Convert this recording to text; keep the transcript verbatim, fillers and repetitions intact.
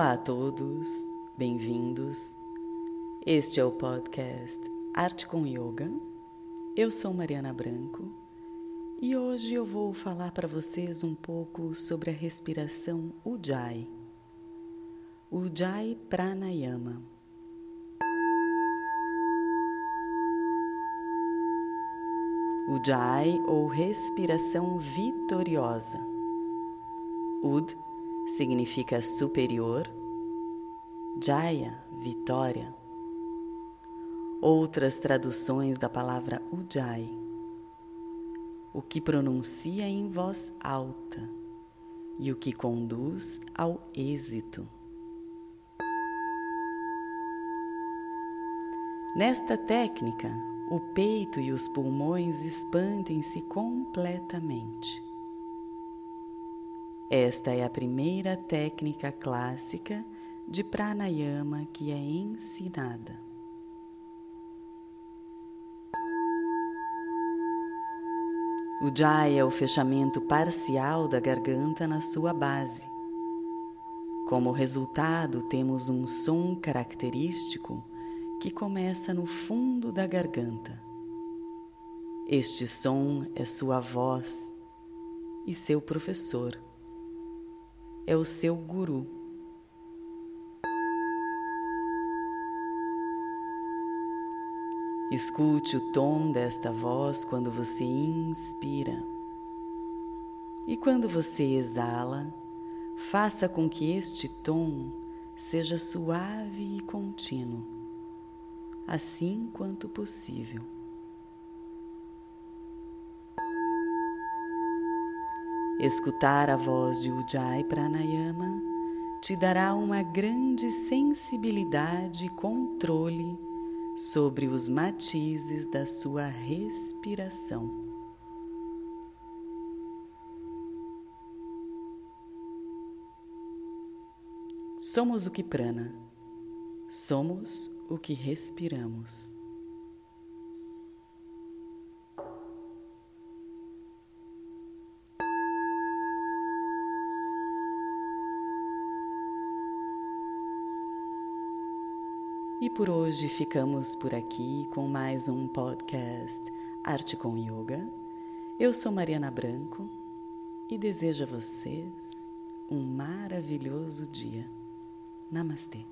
Olá a todos, bem-vindos. Este é o podcast Arte com Yoga. Eu sou Mariana Branco e hoje eu vou falar para vocês um pouco sobre a respiração Ujjayi. Ujjayi Pranayama. Ujjayi ou respiração vitoriosa. Ud significa superior, Jaya, vitória. Outras traduções da palavra Ujjayi, o que pronuncia em voz alta e o que conduz ao êxito. Nesta técnica, o peito e os pulmões expandem-se completamente. Esta é a primeira técnica clássica de pranayama que é ensinada. Ujjayi é o fechamento parcial da garganta na sua base. Como resultado, temos um som característico que começa no fundo da garganta. Este som é sua voz e seu professor. É o seu guru. Escute o tom desta voz quando você inspira. E quando você exala, faça com que este tom seja suave e contínuo, assim quanto possível. Escutar a voz de Ujjayi Pranayama te dará uma grande sensibilidade e controle sobre os matizes da sua respiração. Somos o que prana, somos o que respiramos. E por hoje ficamos por aqui com mais um podcast Arte com Yoga. Eu sou Mariana Branco e desejo a vocês um maravilhoso dia. Namastê.